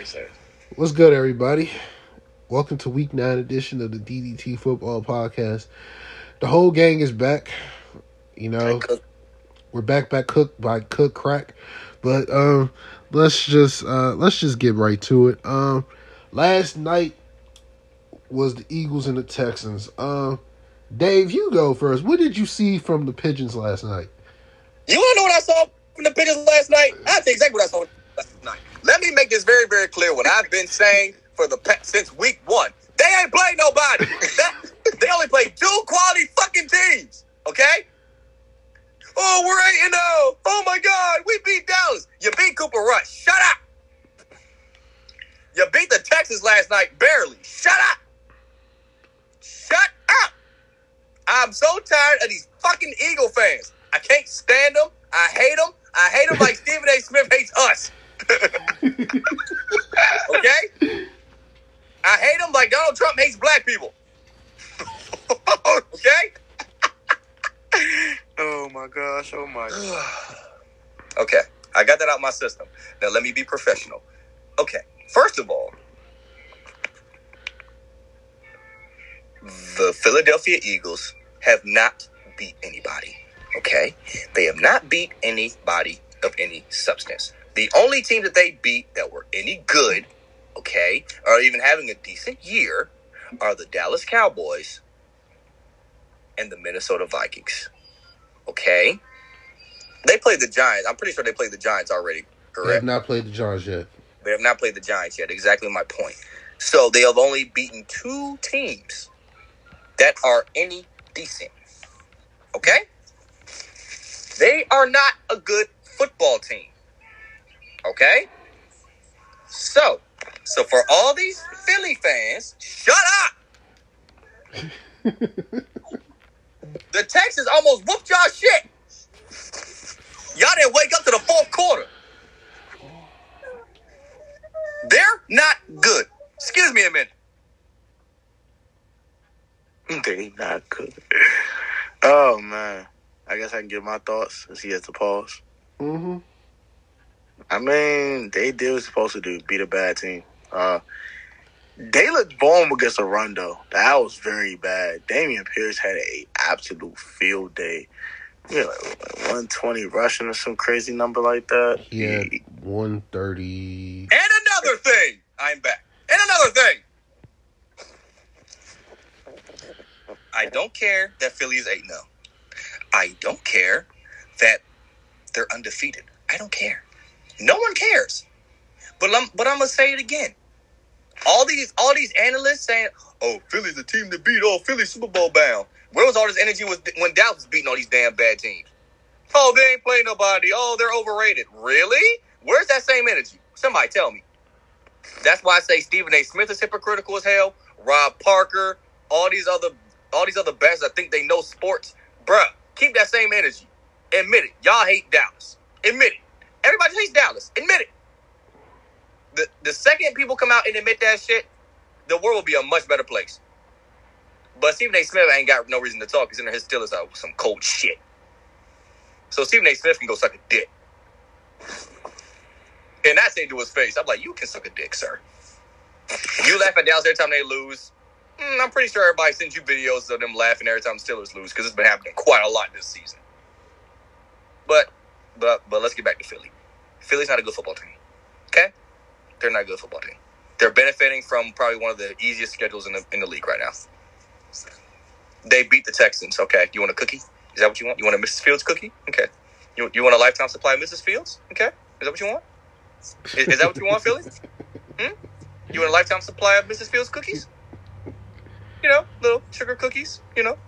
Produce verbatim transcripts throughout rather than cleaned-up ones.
Yes, sir. What's good, everybody? Welcome to Week nine edition of the D D T Football Podcast. The whole gang is back. You know, we're back by Cook, by Cook Crack. But um, let's just uh, let's just get right to it. Um, last night was the Eagles and the Texans. Um, Dave, you go first. What did you see from the Pigeons last night? You want to know what I saw from the Pigeons last night? I think exactly what I saw last night. Let me make this very, very clear. What I've been saying for the since week one, they ain't played nobody. They only played two quality fucking teams. Okay? Oh, we're eight and oh. Oh my God, we beat Dallas. You beat Cooper Rush. Shut up. You beat the Texans last night barely. Shut up. Shut up. I'm so tired of these fucking Eagle fans. I can't stand them. I hate them. I hate them like Stephen A. Smith hates us. Okay? I hate them like Donald Trump hates black people. Okay? Oh, my gosh. Oh, my gosh. Okay. I got that out of my system. Now, let me be professional. Okay. First of all, the Philadelphia Eagles have not beat anybody. Okay? They have not beat anybody of any substance. The only team that they beat that were any good, okay, or even having a decent year, are the Dallas Cowboys and the Minnesota Vikings. Okay? They played the Giants. I'm pretty sure they played the Giants already, correct? They have not played the Giants yet. They have not played the Giants yet. Exactly my point. So they have only beaten two teams that are any decent. Okay? They are not a good football team. Okay? So, so for all these Philly fans, shut up! The Texans almost whooped y'all shit. Y'all didn't wake up to the fourth quarter. They're not good. Excuse me a minute. They're not good. Oh, man. I guess I can give my thoughts since he has to pause. Mm-hmm. I mean, they did what they're supposed to do, beat a bad team. Uh, they looked bomb against a run, though. That was very bad. Dameon Pierce had an absolute field day. Yeah, like one twenty rushing or some crazy number like that. He had one thirty. And another thing. I'm back. And another thing. I don't care that Philly is eight and oh. I don't care that they're undefeated. I don't care. No one cares. But I'm, but I'm going to say it again. All these all these analysts saying, oh, Philly's the team to beat. Oh, Philly's Super Bowl bound. Where was all this energy was when Dallas was beating all these damn bad teams? Oh, they ain't playing nobody. Oh, they're overrated. Really? Where's that same energy? Somebody tell me. That's why I say Stephen A. Smith is hypocritical as hell. Rob Parker, all these other all these other bastards that think they know sports. Bruh, keep that same energy. Admit it. Y'all hate Dallas. Admit it. Everybody hates Dallas. Admit it. The the second people come out and admit that shit, the world will be a much better place. But Stephen A. Smith ain't got no reason to talk. He's in there. His still is out with some cold shit. So Stephen A. Smith can go suck a dick. And I say to his face, I'm like, you can suck a dick, sir. You laugh at Dallas every time they lose. Mm, I'm pretty sure everybody sends you videos of them laughing every time Steelers lose because it's been happening quite a lot this season. But... But but let's get back to Philly. Philly's not a good football team. Okay? They're not a good football team. They're benefiting from probably one of the easiest schedules in the in the league right now. They beat the Texans. Okay. You want a cookie? Is that what you want? You want a Missus Fields cookie? Okay. You you want a lifetime supply of Missus Fields? Okay. Is that what you want? Is, is that what you want, Philly? Hmm? You want a lifetime supply of Missus Fields cookies? You know, little sugar cookies, you know,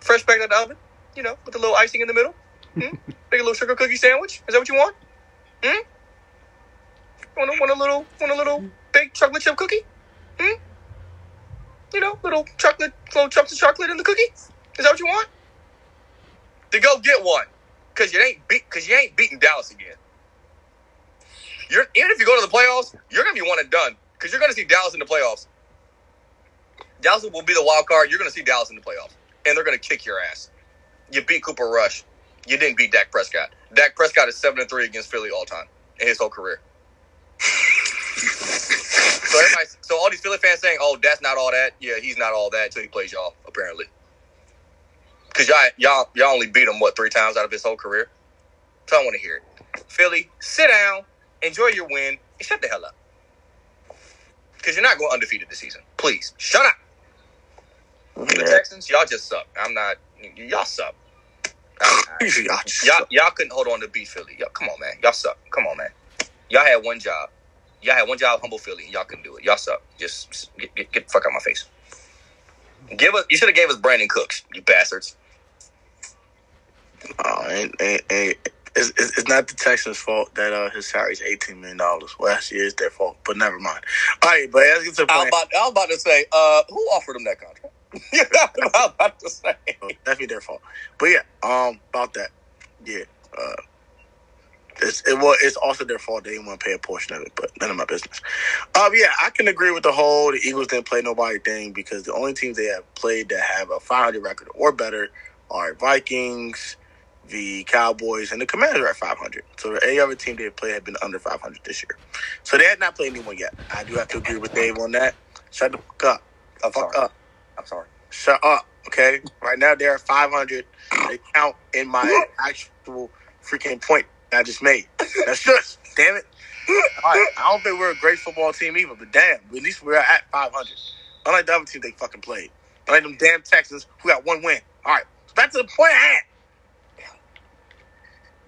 fresh baked out of the oven, you know, with a little icing in the middle. Hmm? Make a little sugar cookie sandwich? Is that what you want? Hmm? Want a, want a little want a little baked chocolate chip cookie? Hmm? You know, little chocolate, little chunks of chocolate in the cookie? Is that what you want? Then go get one. Cause you ain't beat cause you ain't beating Dallas again. You're even if you go to the playoffs, you're gonna be one and done. Cause you're gonna see Dallas in the playoffs. Dallas will be the wild card. You're gonna see Dallas in the playoffs. And they're gonna kick your ass. You beat Cooper Rush. You didn't beat Dak Prescott. Dak Prescott is seven and three against Philly all time in his whole career. guys, so all these Philly fans saying, oh, that's not all that. Yeah, he's not all that until he plays y'all, apparently. Because y'all, y'all, y'all only beat him, what, three times out of his whole career? So I want to hear it. Philly, sit down, enjoy your win, and shut the hell up. Because you're not going undefeated this season. Please, shut up. Okay. The Texans, y'all just suck. I'm not, y'all suck. I'm not. y'all, y'all, y'all couldn't hold on to beat Philly. Y'all, come on, man. Y'all suck. Come on, man. Y'all had one job. Y'all had one job, humble Philly, and y'all couldn't do it. Y'all suck. Just, just get, get, get the fuck out of my face. Give us. You should have gave us Brandon Cooks, you bastards. Oh, ain't, ain't, ain't. It's, it's, it's not the Texans' fault that uh, his salary is eighteen million dollars. Last year, it's their fault, but never mind. All right, but as it's a point, I'm about, I'm about to say, uh, who offered him that contract? I'm about to say. Definitely their fault. But yeah, um, about that, yeah, uh, It's, it, well, it's also their fault. They didn't want to pay a portion of it, but none of my business. Um, yeah, I can agree with the whole the Eagles didn't play nobody thing, because the only teams they have played that have a five hundred record or better are Vikings, the Cowboys, and the Commanders are at five hundred. So any other team they played had been under five hundred this year. So they had not played anyone yet. I do have to agree with Dave on that. Shut the fuck up. I'm fuck sorry. up. I'm sorry. Shut up, okay? Right now they're at five hundred. They count in my actual freaking point I just made. That's just, damn it. All right, I don't think we're a great football team either, but damn, at least we're at five hundred. Unlike the other team they fucking played. Unlike them damn Texans, who got one win. All right, so back to the point I had.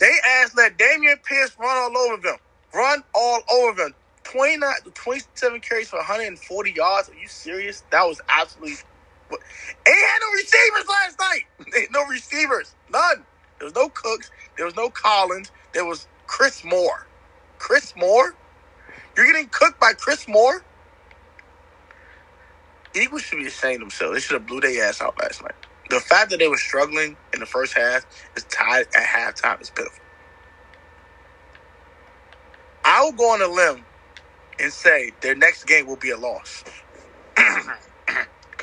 They asked let Dameon Pierce run all over them. Run all over them. twenty-nine, twenty-seven carries for one hundred forty yards. Are you serious? That was absolutely... And they had no receivers last night. They had no receivers. None. There was no Cooks. There was no Collins. There was Chris Moore. Chris Moore? You're getting cooked by Chris Moore? Eagles should be ashamed themselves. They should have blew their ass out last night. The fact that they were struggling in the first half is tied at halftime is pitiful. I will go on a limb and say their next game will be a loss.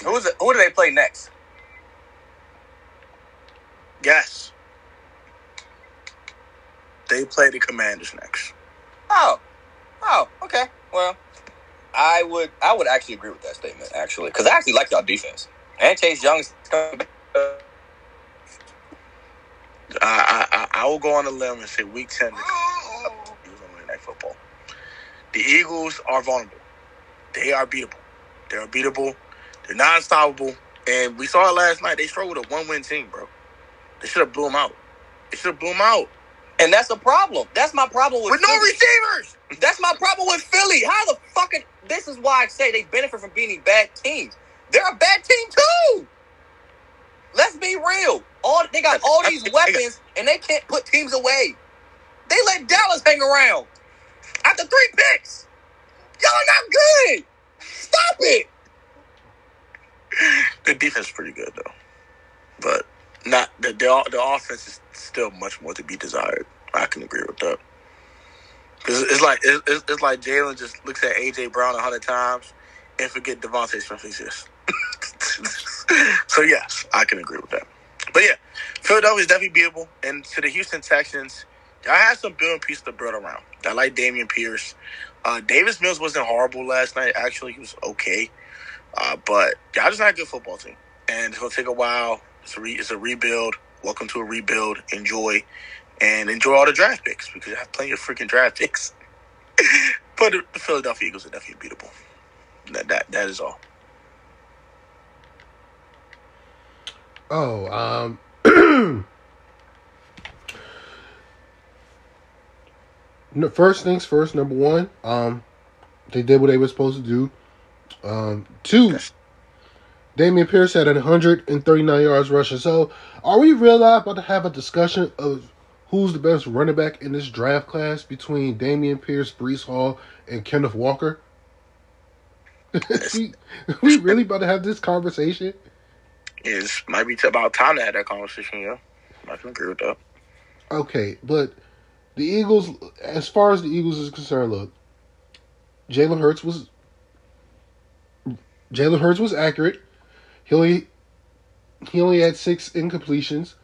who, is it, who do they play next? Yes. They play the Commanders next. Oh, oh, okay. Well, I would, I would actually agree with that statement, actually, because I actually like y'all defense. And Chase Young's coming back. I, I, I will go on a limb and say week ten. The Eagles on Monday Night Football. The Eagles are vulnerable. They are beatable. They are beatable. They're non-stoppable. And we saw it last night. They struggled with a one-win team, bro. They should have blew them out. They should have blew them out. And that's a problem. That's my problem with, with Philly. With no receivers! That's my problem with Philly. How the fucking... This is why I say they benefit from beating bad teams. They're a bad team, too! Let's be real. All They got all these weapons, and they can't put teams away. They let Dallas hang around. After three picks! Y'all not good! Stop it! The defense is pretty good, though. But... Not the, the the offense is still much more to be desired. I can agree with that. Cause it's like it's, it's like Jalen just looks at A J Brown a hundred times and forget Devontae Smith exists. So yes, I can agree with that. But yeah, Philadelphia is definitely beatable. And to the Houston Texans, I have some building pieces to build around. I like Dameon Pierce. Uh, Davis Mills wasn't horrible last night. Actually, he was okay. Uh, but y'all just not a good football team, and it's gonna take a while. It's a, re- it's a rebuild. Welcome to a rebuild. Enjoy. And enjoy all the draft picks, because you have plenty of freaking draft picks. But the Philadelphia Eagles are definitely beatable. That, that, that is all. Oh, um... no, first things first, number one, um, they did what they were supposed to do. Um, two... That's- Dameon Pierce had one hundred thirty-nine yards rushing. So, are we really about to have a discussion of who's the best running back in this draft class between Dameon Pierce, Breece Hall, and Kenneth Walker? we, we really about to have this conversation? It might be about time to have that conversation, yeah. I can agree with that. Okay, but the Eagles, as far as the Eagles is concerned, look, Jalen Hurts was Jalen Hurts was accurate. He only, he only had six incompletions.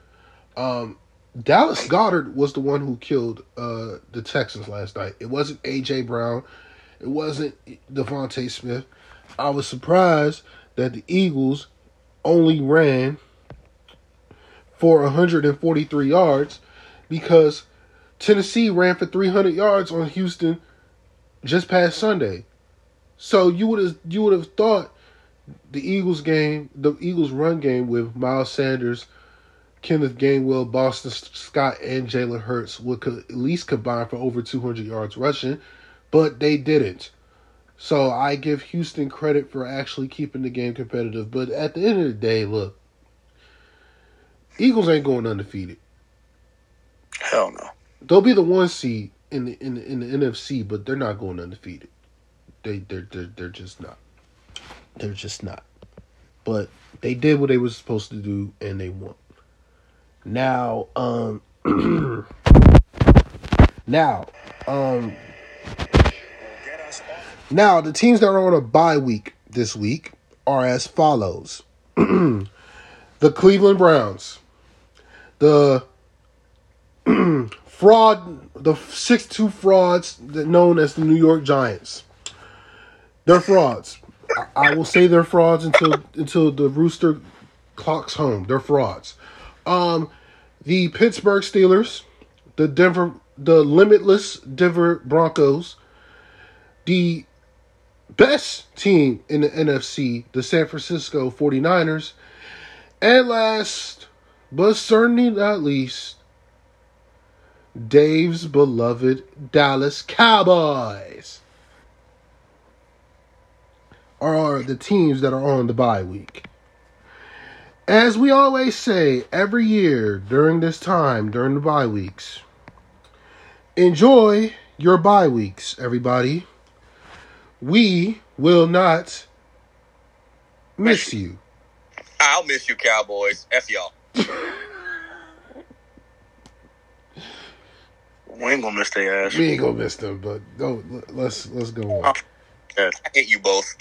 Um, Dallas Goedert was the one who killed uh, the Texans last night. It wasn't A J Brown. It wasn't Devontae Smith. I was surprised that the Eagles only ran for one hundred forty-three yards because Tennessee ran for three hundred yards on Houston just past Sunday. So you would have you would have thought the Eagles game, the Eagles run game with Miles Sanders, Kenneth Gainwell, Boston Scott, and Jalen Hurts would co- at least combine for over two hundred yards rushing, but they didn't. So I give Houston credit for actually keeping the game competitive. But at the end of the day, look, Eagles ain't going undefeated. Hell no. They'll be the one seed in the in the, in the N F C, but they're not going undefeated. They they're, they're they're just not. They're just not. But they did what they were supposed to do, and they won. Now, um, now, um, now the teams that are on a bye week this week are as follows: the Cleveland Browns, the fraud, the six two frauds that known as the New York Giants. They're frauds. I will say they're frauds until until the rooster clocks home. They're frauds. Um, the Pittsburgh Steelers, the Denver, the limitless Denver Broncos, the best team in the N F C, the San Francisco 49ers, and last but certainly not least, Dave's beloved Dallas Cowboys are the teams that are on the bye week. As we always say every year during this time, during the bye weeks, enjoy your bye weeks, everybody. We will not miss you. I'll miss you, Cowboys. F y'all. We ain't gonna miss their ass. We ain't gonna miss them, but no, let's let's go on. I hate you both.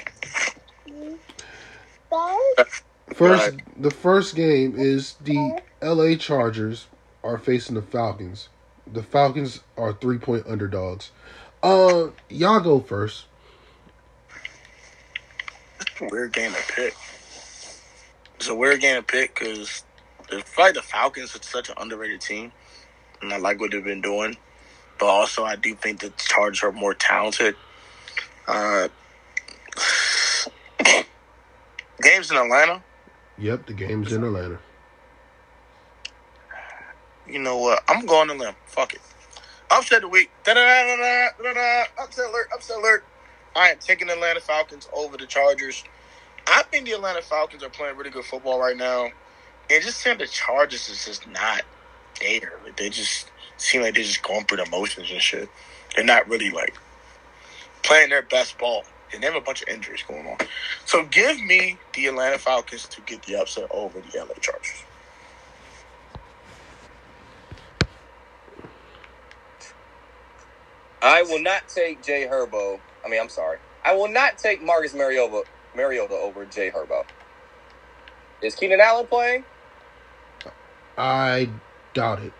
Both? First, the first game is the L A Chargers are facing the Falcons. The Falcons are three-point underdogs. Uh, y'all go first. It's a weird game to pick. It's a weird game to pick because probably the Falcons are such an underrated team, and I like what they've been doing. But also, I do think the Chargers are more talented. Uh, game's in Atlanta. Yep, the game's in Atlanta. You know what? I'm going to limb. Fuck it. Upset the week. Da-da-da-da-da, da-da. Upset alert. Upset alert. I am taking the Atlanta Falcons over the Chargers. I think the Atlanta Falcons are playing really good football right now. And just seeing the Chargers is just not there. Like, they just seem like they're just going through the motions and shit. They're not really, like, playing their best ball. And they have a bunch of injuries going on. So give me the Atlanta Falcons to get the upset over the L A Chargers. I will not take Jay Herbo. I mean, I'm sorry. I will not take Marcus Mariota, Mariota over Jay Herbo. Is Keenan Allen playing? I doubt it.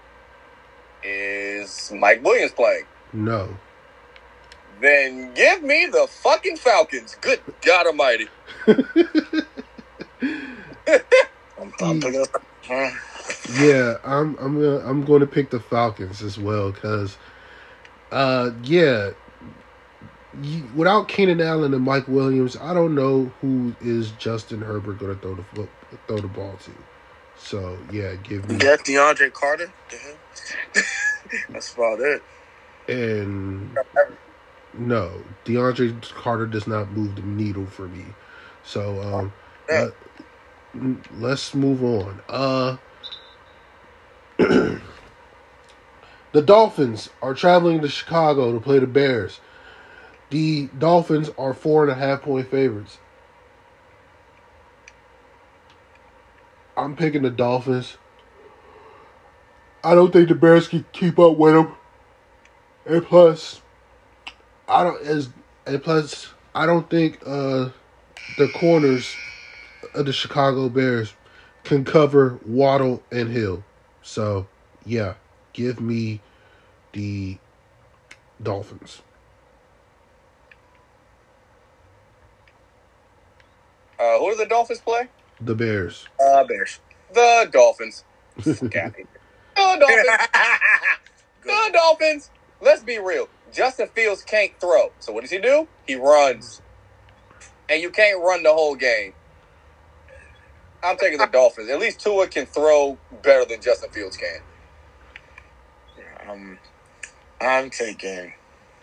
Is Mike Williams playing? No. Then give me the fucking Falcons. Good God Almighty. Yeah, I'm I'm gonna I'm going to pick the Falcons as well because, uh, yeah, you, without Keenan Allen and Mike Williams, I don't know who is Justin Herbert going to throw the foot, throw the ball to. So yeah, give me that DeAndre Carter. That's about it. And. No, DeAndre Carter does not move the needle for me. So, um, yeah. uh, let's move on. Uh, the Dolphins are traveling to Chicago to play the Bears. The Dolphins are four and a half point favorites. I'm picking the Dolphins. I don't think the Bears can keep up with them. And plus... I don't as and plus I don't think uh, the corners of the Chicago Bears can cover Waddle and Hill. So yeah, give me the Dolphins. who do the Dolphins play? The Bears. Uh, Bears. The Dolphins. the Dolphins. the Dolphins. Let's be real. Justin Fields can't throw. So what does he do? He runs. And you can't run the whole game. I'm taking the Dolphins. At least Tua can throw better than Justin Fields can. Um, I'm taking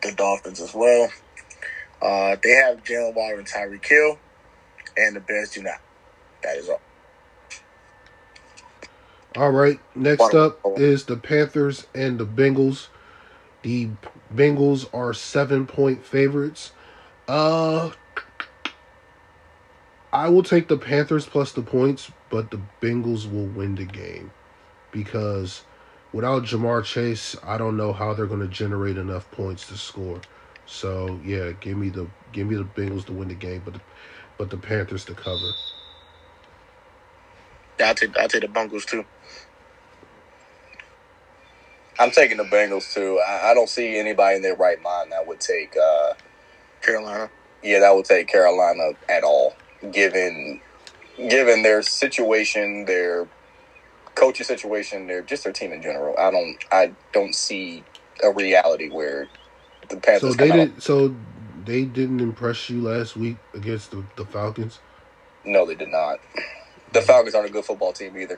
the Dolphins as well. Uh, they have Jalen Waddle and Tyreek Hill, and the Bears do not. That is all. All right. Next up is the Panthers and the Bengals. The Bengals are seven-point favorites. Uh, I will take the Panthers plus the points, but the Bengals will win the game because without Jamar Chase, I don't know how they're going to generate enough points to score. So yeah, give me the give me the Bengals to win the game, but the, but the Panthers to cover. Yeah, I'll take I'll take the Bengals too. I'm taking the Bengals too. I, I don't see anybody in their right mind that would take uh, Carolina. Yeah, that would take Carolina at all, given given their situation, their coaching situation, their just their team in general. I don't I don't see a reality where. The Panthers so they didn't. So they didn't impress you last week against the, the Falcons. No, they did not. The Falcons aren't a good football team either.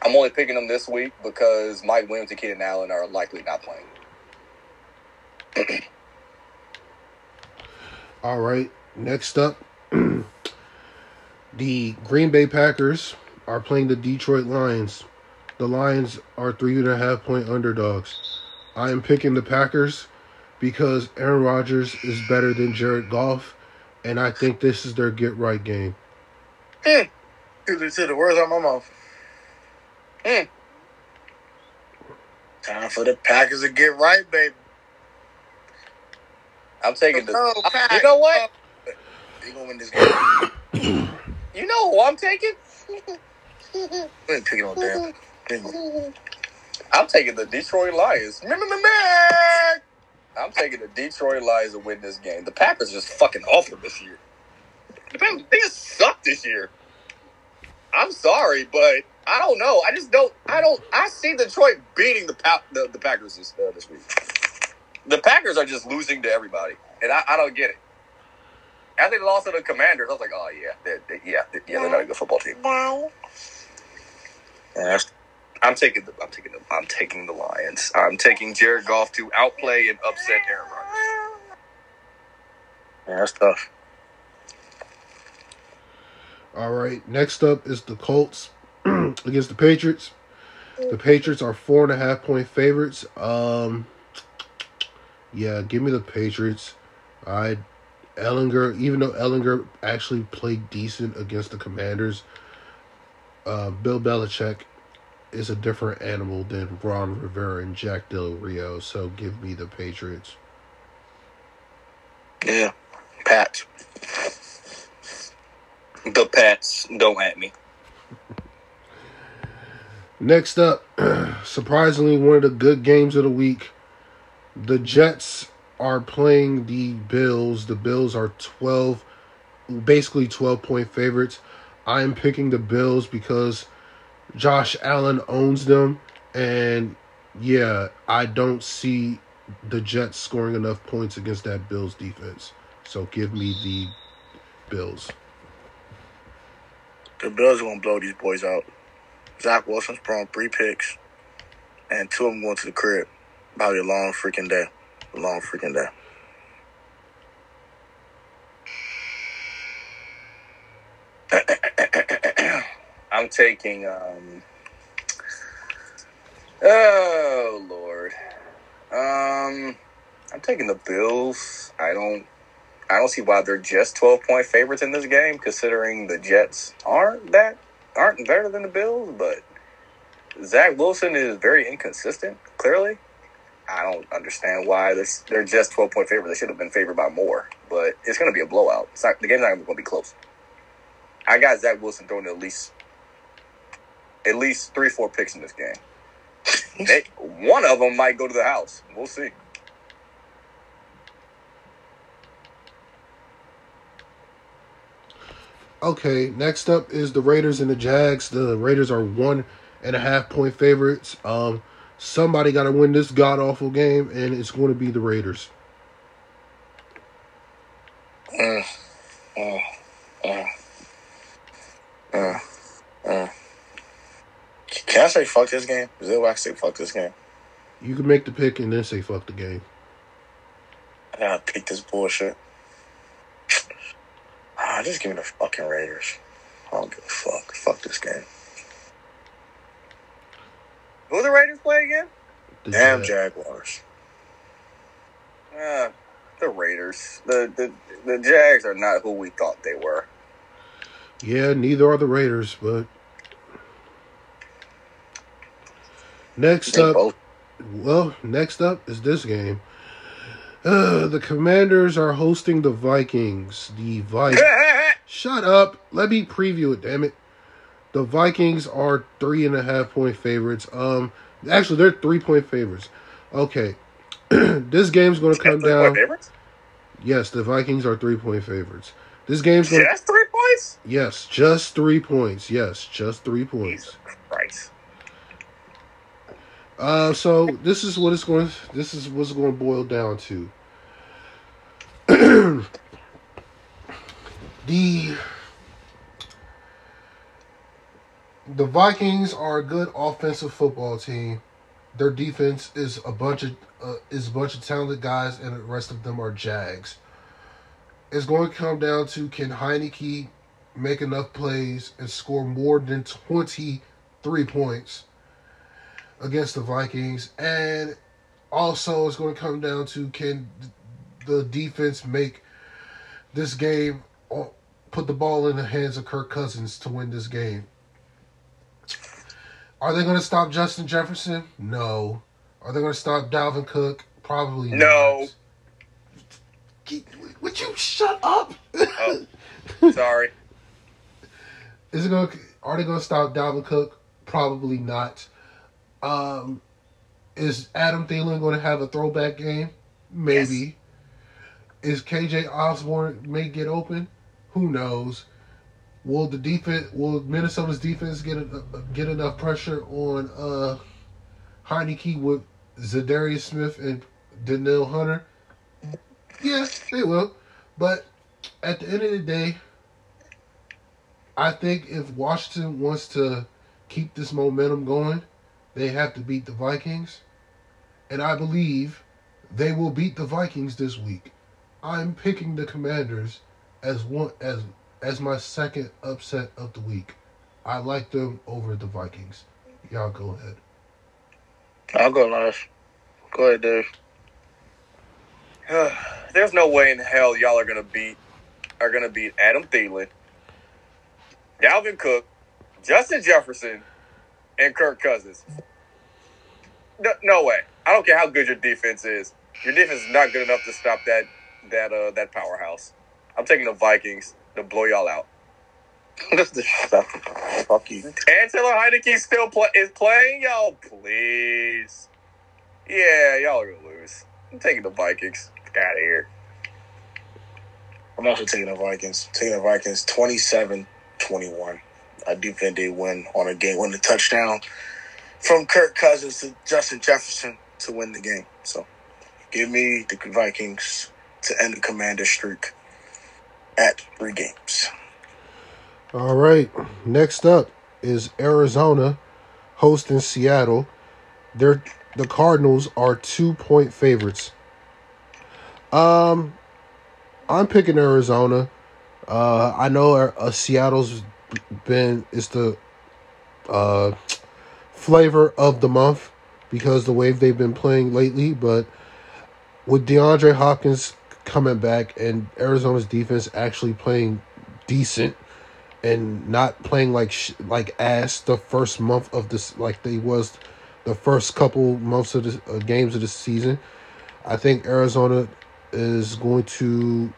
I'm only picking them this week because Mike Williams and Keenan Allen are likely not playing. All right. Next up, the Green Bay Packers are playing the Detroit Lions. The Lions are three and a half point underdogs. I am picking the Packers. Because Aaron Rodgers is better than Jared Goff, and I think this is their get-right game. Mm. You said the words out of my mouth. Mm. Time for the Packers to get right, baby. I'm taking the... the I, pack. You know what? They're going to win this game. You know who I'm taking? I ain't picking on them. I'm taking the Detroit Lions. Remember I'm taking the Detroit Lions to win this game. The Packers are just fucking awful this year. The Packers, they just suck this year. I'm sorry, but I don't know. I just don't. I don't. I see Detroit beating the pa- the, the Packers this, uh, this week. The Packers are just losing to everybody, and I, I don't get it. After they lost to the Commanders, I was like, oh yeah, they're, they're, yeah, they're, yeah, they're not a good football team. Wow. Yeah. I'm taking the I'm taking the I'm taking the Lions. I'm taking Jared Goff to outplay and upset Aaron Rodgers. Yeah, that's tough. All right. Next up is the Colts against the Patriots. The Patriots are four and a half point favorites. Um, yeah, give me the Patriots. I Ellinger, even though Ellinger actually played decent against the Commanders, uh, Bill Belichick is a different animal than Ron Rivera and Jack Del Rio, so give me the Patriots. Yeah. Pat. The Pats. Don't at me. Next up, surprisingly, one of the good games of the week. The Jets are playing the Bills. The Bills are twelve, basically twelve-point favorites. I am picking the Bills because Josh Allen owns them, and yeah, I don't see the Jets scoring enough points against that Bills defense. So give me the Bills. The Bills are going to blow these boys out. Zach Wilson's thrown three picks, and two of them going to the crib. Probably a long freaking day. A long freaking day. I'm taking, um, oh, Lord. Um, I'm taking the Bills. I don't, I don't see why they're just twelve-point favorites in this game, considering the Jets aren't that, aren't better than the Bills, but Zach Wilson is very inconsistent, clearly. I don't understand why this, they're just twelve-point favorites. They should have been favored by more, but it's going to be a blowout. It's not, the game's not going to be close. I got Zach Wilson throwing at least... At least three, four picks in this game. They, one of them might go to the house. We'll see. Okay, next up is the Raiders and the Jags. The Raiders are one and a half point favorites. Um, somebody got to win this god-awful game, and it's going to be the Raiders. Uh, uh, uh, uh, uh. Can I say fuck this game? Is that why I say fuck this game? You can make the pick and then say fuck the game. I gotta pick this bullshit. Ah, just give me the fucking Raiders. I don't give a fuck. Fuck this game. Who the Raiders play again? The Damn Jag- Jaguars. Uh, the Raiders. The, the the Jags are not who we thought they were. Yeah, neither are the Raiders, but... Next they up... Both. Well, next up is this game. Uh, the Commanders are hosting the Vikings. The Vikings... Shut up. Let me preview it, damn it. The Vikings are three and a half point favorites. Um, actually, they're three point favorites. Okay, this game's going to come down. Yes, the Vikings are three point favorites. This game's gonna... just three points. Yes, just three points. Yes, just three points. Jesus Christ. Uh, so this is what it's going. To, this is what's going to boil down to. the. The Vikings are a good offensive football team. Their defense is a bunch of uh, is a bunch of talented guys, and the rest of them are Jags. It's going to come down to, can Heinicke make enough plays and score more than twenty-three points against the Vikings? And also, it's going to come down to, can the defense make this game, put the ball in the hands of Kirk Cousins to win this game? Are they going to stop Justin Jefferson? No. Are they going to stop Dalvin Cook? Probably not. No. Would you shut up? Oh, sorry. Is it going to, are they going to stop Dalvin Cook? Probably not. Um, is Adam Thielen going to have a throwback game? Maybe. Yes. Is K J Osborne may get open? Who knows? Will the defense? Will Minnesota's defense get a, get enough pressure on uh, Heinicke with Zadarius Smith and Danielle Hunter? Yeah, they will. But at the end of the day, I think if Washington wants to keep this momentum going, they have to beat the Vikings, and I believe they will beat the Vikings this week. I'm picking the Commanders as one as. As my second upset of the week. I like them over the Vikings. Y'all go ahead. I'll go last. Go ahead, Dave. Uh, there's no way in hell y'all are gonna beat are gonna beat Adam Thielen, Dalvin Cook, Justin Jefferson, and Kirk Cousins. No, no way. I don't care how good your defense is. Your defense is not good enough to stop that that uh, that powerhouse. I'm taking the Vikings to blow y'all out. That's the fuck you. And Taylor Heinicke still play, is playing, y'all. Please, yeah, y'all are gonna lose. I'm taking the Vikings. Get out of here. I'm also taking the Vikings. I'm taking the Vikings, twenty-seven twenty-one. I do think they win on a game, win the touchdown from Kirk Cousins to Justin Jefferson to win the game. So, give me the Vikings to end the Commander streak at three games. All right. Next up is Arizona hosting Seattle. They're, the Cardinals are two-point favorites. Um, I'm picking Arizona. Uh, I know uh, Seattle's been is the uh, flavor of the month because the way they've been playing lately, but with DeAndre Hopkins coming back and Arizona's defense actually playing decent and not playing like sh- like ass the first month of this, like they was the first couple months of the uh, games of the season, I think Arizona is going to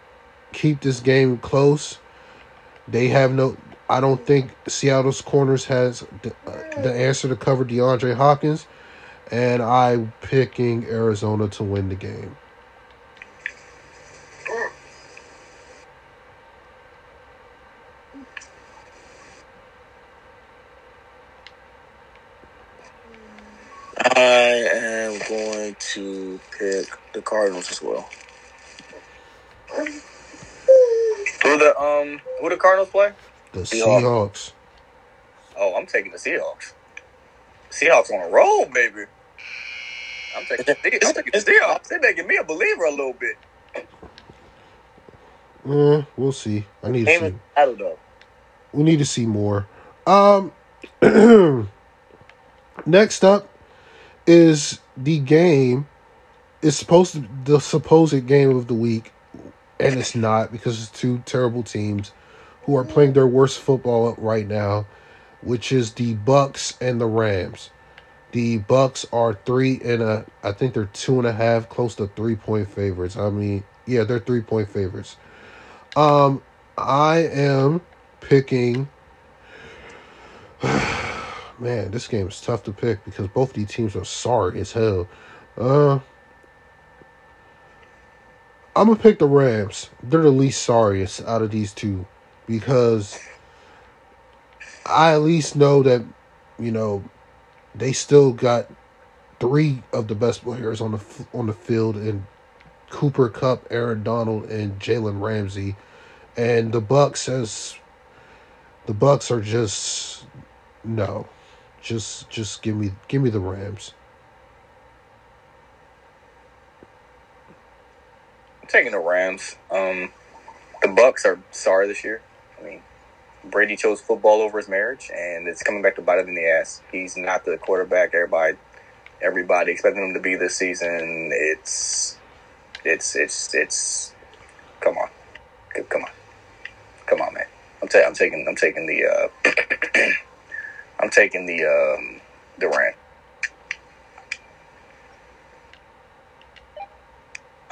keep this game close. They have no, I don't think Seattle's corners has the, uh, the answer to cover DeAndre Hopkins, and I'm picking Arizona to win the game. I am going to pick the Cardinals as well. Who the um who the Cardinals play? The Seahawks. Seahawks. Oh, I'm taking the Seahawks. Seahawks on a roll, baby. I'm taking the Seahawks. They're making me a believer a little bit. Mm, we'll see. I need to see. I don't know. We need to see more. Um, next up is the game. It's supposed to the supposed game of the week, and it's not because it's two terrible teams who are playing their worst football right now, which is the Bucs and the Rams. The Bucs are three and a, I think they're two and a half, close to three point favorites. I mean, yeah, they're three point favorites. Um, I am picking. Man, this game is tough to pick because both of these teams are sorry as hell. Uh, I'm gonna pick the Rams. They're the least sorriest out of these two because I at least know that, you know, they still got three of the best players on the on the field in Cooper Kupp, Aaron Donald, and Jalen Ramsey, and the Bucs as the Bucs are just no, just just give me give me the Rams. I'm taking the Rams. Um, the Bucs are sorry this year. I mean, Brady chose football over his marriage, and it's coming back to bite him in the ass. He's not the quarterback everybody, everybody expecting him to be this season. It's, it's, it's, it's. Come on, come on, come on, man. I'm, ta- I'm taking, I'm taking the, uh, I'm taking the, um, the Rams.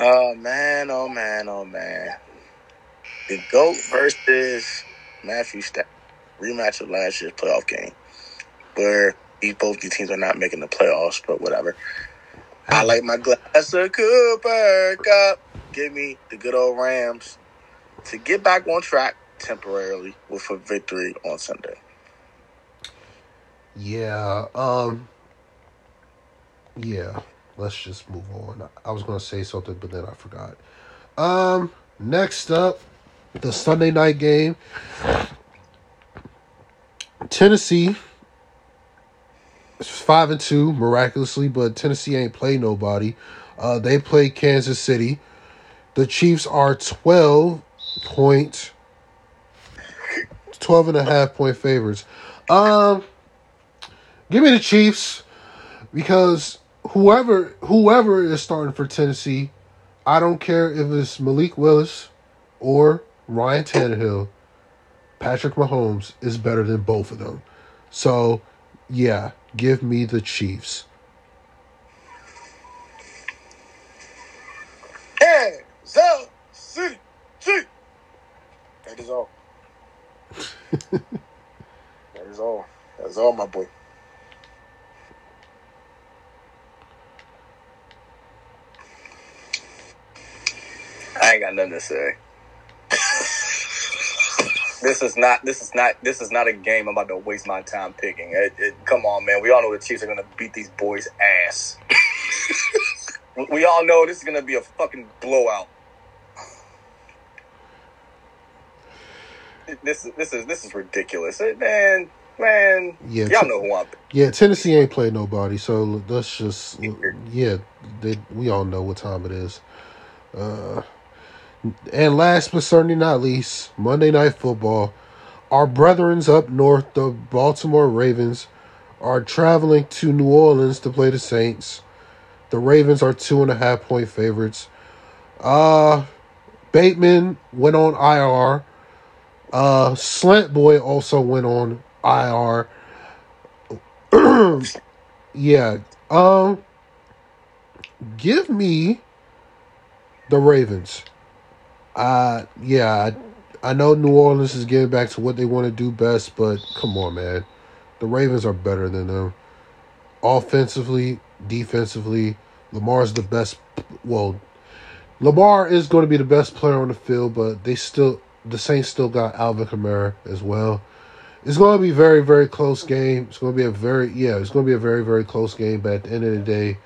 Oh man! Oh man! Oh man! The GOAT versus Matthew Stafford, rematch of last year's playoff game, where these both these teams are not making the playoffs, but whatever. I like my glass of Cooper Cup. Give me the good old Rams to get back on track temporarily with a victory on Sunday. Yeah, um, yeah. Let's just move on. I was gonna say something, but then I forgot. Um, next up. The Sunday night game, Tennessee is five and two miraculously, but Tennessee ain't play nobody. Uh, they play Kansas City. The Chiefs are twelve point, twelve and a half point favorites. Um, give me the Chiefs because whoever whoever is starting for Tennessee, I don't care if it's Malik Willis or Ryan Tannehill, Patrick Mahomes is better than both of them. So, yeah, give me the Chiefs. Kansas City Chiefs. That is all. That is all. That is all, my boy. I ain't got nothing to say. This is not. This is not. This is not a game I'm about to waste my time picking. It, it, come on, man. We all know the Chiefs are gonna beat these boys' ass. We all know this is gonna be a fucking blowout. This is. This is. This is ridiculous, man. Man, yeah, y'all know who I'm. Yeah, Tennessee ain't played nobody, so let's just. Yeah, they, we all know what time it is. Uh. And last but certainly not least, Monday Night Football. Our brethrens up north, the Baltimore Ravens, are traveling to New Orleans to play the Saints. The Ravens are two and a half point favorites. Uh, Bateman went on I R. Uh, Slant Boy also went on I R. Yeah. Um, give me the Ravens. Uh, yeah, I, I know New Orleans is getting back to what they want to do best, but come on, man. The Ravens are better than them. Offensively, defensively, Lamar's the best. Well, Lamar is going to be the best player on the field, but they still the Saints still got Alvin Kamara as well. It's going to be a very, very close game. It's going to be a very, yeah, it's going to be a very, very close game. But at the end of the day,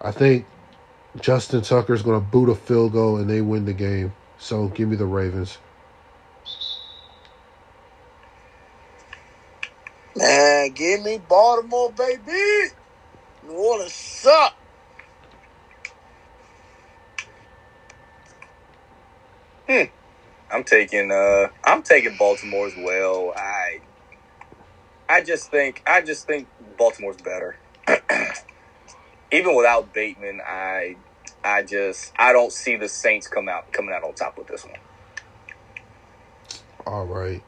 I think Justin Tucker is going to boot a field goal and they win the game. So give me the Ravens. Man, give me Baltimore, baby. New Orleans suck. Hmm. I'm taking uh I'm taking Baltimore as well. I I just think I just think Baltimore's better. Even without Bateman, I I just I don't see the Saints come out coming out on top with this one. All right.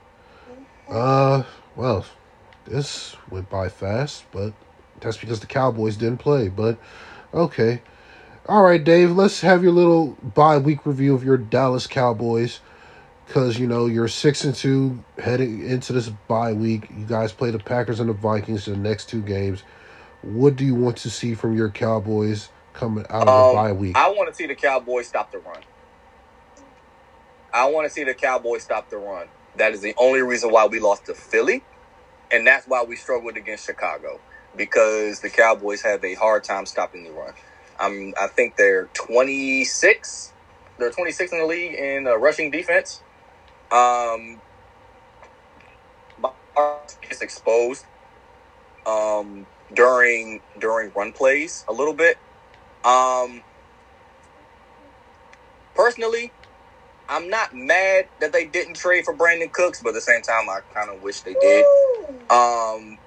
Uh well, this went by fast, but that's because the Cowboys didn't play, but okay. All right, Dave, let's have your little bye-week review of your Dallas Cowboys. Because, you know, you're six and two heading into this bye week. You guys play the Packers and the Vikings in the next two games. What do you want to see from your Cowboys coming out of um, the bye week? I want to see the Cowboys stop the run. I want to see the Cowboys stop the run. That is the only reason why we lost to Philly, and that's why we struggled against Chicago, because the Cowboys have a hard time stopping the run. I'm, I think they're twenty-six. They're twenty-six in the league in uh, rushing defense. Um, gets exposed um, during during run plays a little bit. Um, personally, I'm not mad that they didn't trade for Brandon Cooks, but at the same time, I kind of wish they did. Um,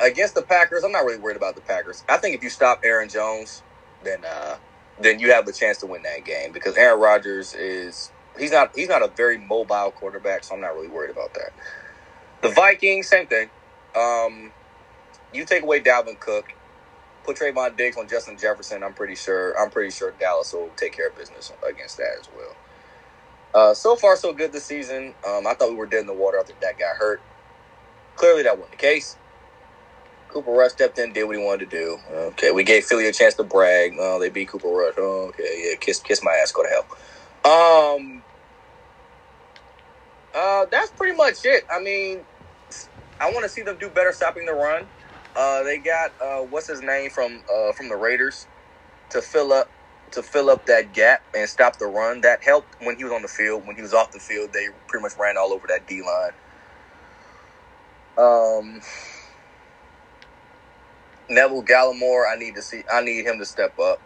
against the Packers, I'm not really worried about the Packers. I think if you stop Aaron Jones, then uh, then you have a chance to win that game, because Aaron Rodgers is. He's not he's not a very mobile quarterback, so I'm not really worried about that. The Vikings, same thing. Um, you take away Dalvin Cook, put Trayvon Diggs on Justin Jefferson, I'm pretty sure I'm pretty sure Dallas will take care of business against that as well. Uh, so far, so good this season. Um, I thought we were dead in the water after Dak got hurt. Clearly, that wasn't the case. Cooper Rush stepped in, did what he wanted to do. Okay, we gave Philly a chance to brag. Oh, they beat Cooper Rush. Oh, okay, yeah, kiss kiss my ass, go to hell. Um... Uh, that's pretty much it. I mean, I want to see them do better stopping the run. Uh, they got uh, what's his name from uh, from the Raiders to fill up to fill up that gap and stop the run. That helped when he was on the field. When he was off the field, they pretty much ran all over that D line. Um, Neville Gallimore, I need to see. I need him to step up.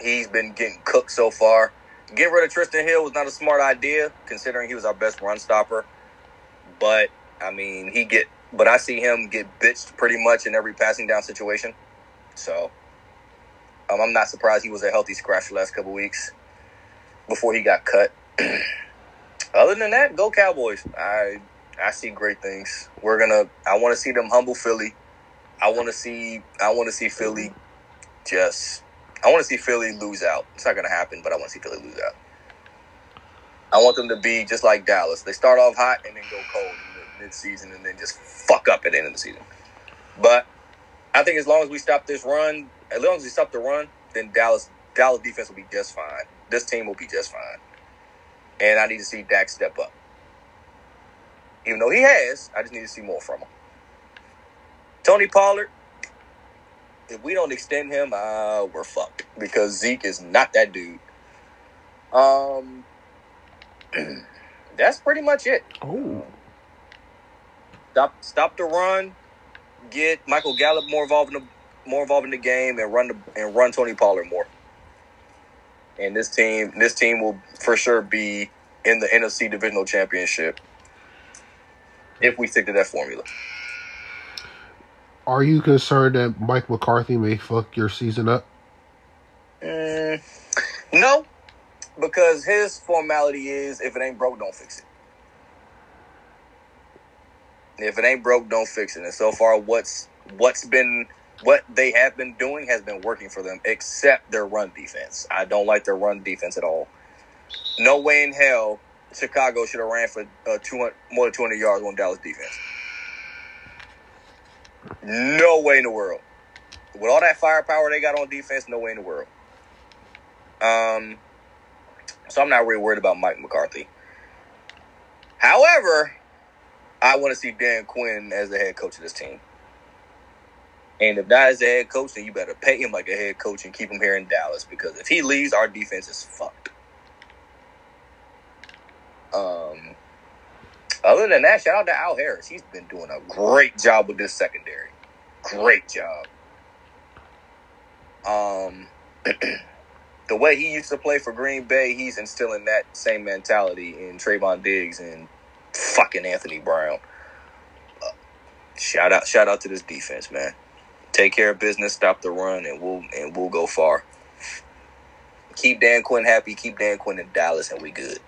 He's been getting cooked so far. Getting rid of Tristan Hill was not a smart idea, considering he was our best run stopper. But I mean, he get, but I see him get bitched pretty much in every passing down situation. So um, I'm not surprised he was a healthy scratch the last couple weeks before he got cut. Other than that, go Cowboys! I I see great things. We're gonna. I want to see them humble Philly. I want to see. I want to see Philly just. I want to see Philly lose out. It's not going to happen, but I want to see Philly lose out. I want them to be just like Dallas. They start off hot and then go cold in the midseason and then just fuck up at the end of the season. But I think as long as we stop this run, as long as we stop the run, then Dallas Dallas defense will be just fine. This team will be just fine. And I need to see Dak step up. Even though he has, I just need to see more from him. Tony Pollard. If we don't extend him, uh, we're fucked, because Zeke is not that dude. Um, that's pretty much it. Oh, stop, stop the run. Get Michael Gallup more involved in the more involved in the game, and run the, and run Tony Pollard more. And this team, this team will for sure be in the N F C Divisional Championship if we stick to that formula. Are you concerned that Mike McCarthy may fuck your season up? Mm, no, because his formality is, if it ain't broke, don't fix it. If it ain't broke, don't fix it. And so far, what's what's been what they have been doing has been working for them, except their run defense. I don't like their run defense at all. No way in hell Chicago should have ran for uh, two hundred, more than two hundred yards on Dallas defense. No way in the world. With all that firepower they got on defense, no way in the world. Um, so I'm not really worried about Mike McCarthy. However, I want to see Dan Quinn as the head coach of this team. And if that is the head coach, then you better pay him like a head coach and keep him here in Dallas. Because if he leaves, our defense is fucked. Um, other than that, shout out to Al Harris. He's been doing a great job with this secondary. Great job. Um, the way he used to play for Green Bay, he's instilling that same mentality in Trayvon Diggs and fucking Anthony Brown. Uh, shout out, shout out to this defense, man. Take care of business, stop the run, and we'll and we'll go far. Keep Dan Quinn happy, keep Dan Quinn in Dallas, and we good.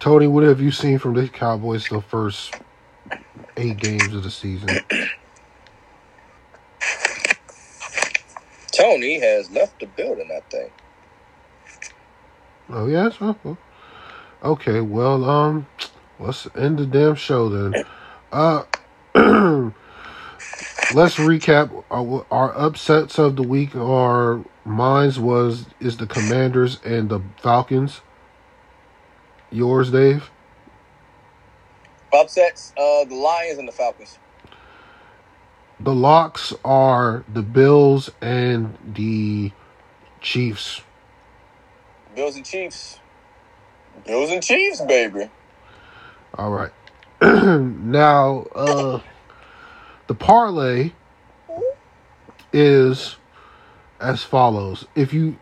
Tony, what have you seen from the Cowboys the first eight games of the season? Tony has left the building, I think. Oh yes, okay. Well, um, let's end the damn show then. Uh. Let's recap. Our, our upsets of the week are mine's was is the Commanders and the Falcons. Yours, Dave? Upsets, uh, the Lions and the Falcons. The locks are the Bills and the Chiefs. Bills and Chiefs. Bills and Chiefs, baby. All right. Now, uh, the parlay is as follows. If you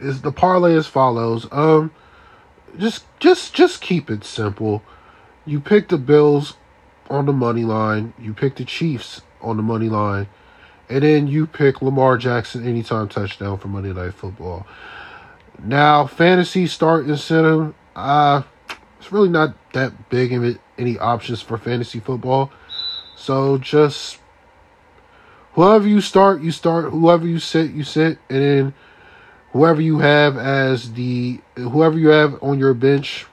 is the parlay as follows. Um, just just just keep it simple. You pick the Bills on the money line. You pick the Chiefs on the money line, and then you pick Lamar Jackson anytime touchdown for Monday Night Football. Now, fantasy start incentive. Uh, it's really not that big of it. Any options for fantasy football, so just whoever you start you start, whoever you sit you sit, and then whoever you have as the whoever you have on your bench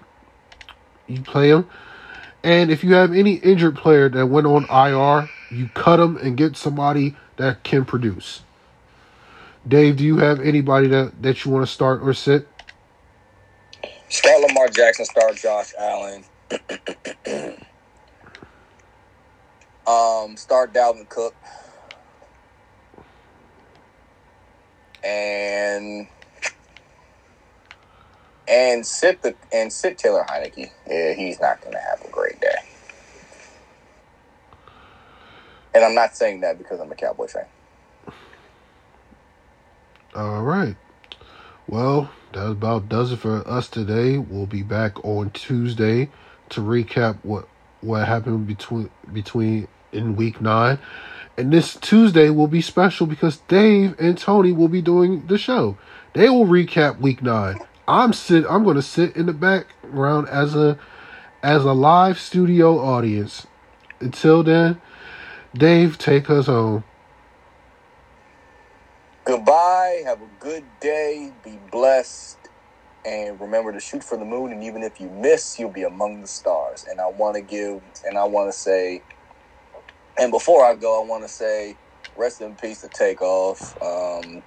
you play them. And if you have any injured player that went on I R, you cut them and get somebody that can produce. Dave, do you have anybody that, that you want to start or sit? Start Lamar Jackson, start Josh Allen. um, start Dalvin Cook, and and sit the and sit Taylor Heinicke. Yeah, he's not going to have a great day. And I'm not saying that because I'm a Cowboy fan. All right. Well, that about does it for us today. We'll be back on Tuesday to recap what, what happened between between in week nine. And this Tuesday will be special because Dave and Tony will be doing the show. They will recap week nine. I'm sit I'm gonna sit in the background as a as a live studio audience. Until then, Dave, take us home. Goodbye, have a good day, be blessed. And remember to shoot for the moon, and even if you miss, you'll be among the stars. And I want to give, and I want to say, and before I go, I want to say, rest in peace to Takeoff. Um,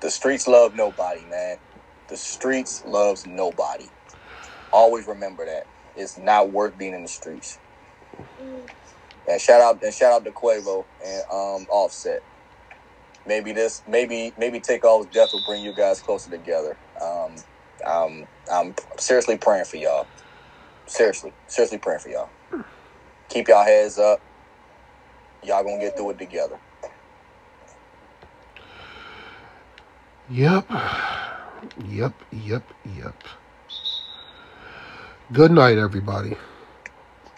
the streets love nobody, man. The streets loves nobody. Always remember that. It's not worth being in the streets. And shout out, and shout out to Quavo and um, Offset. Maybe this, maybe maybe Takeoff's death will bring you guys closer together. Um, Um, I'm seriously praying for y'all. Seriously, seriously praying for y'all. Keep y'all heads up. Y'all gonna get through it together. Yep. Yep, yep, yep. Good night, everybody.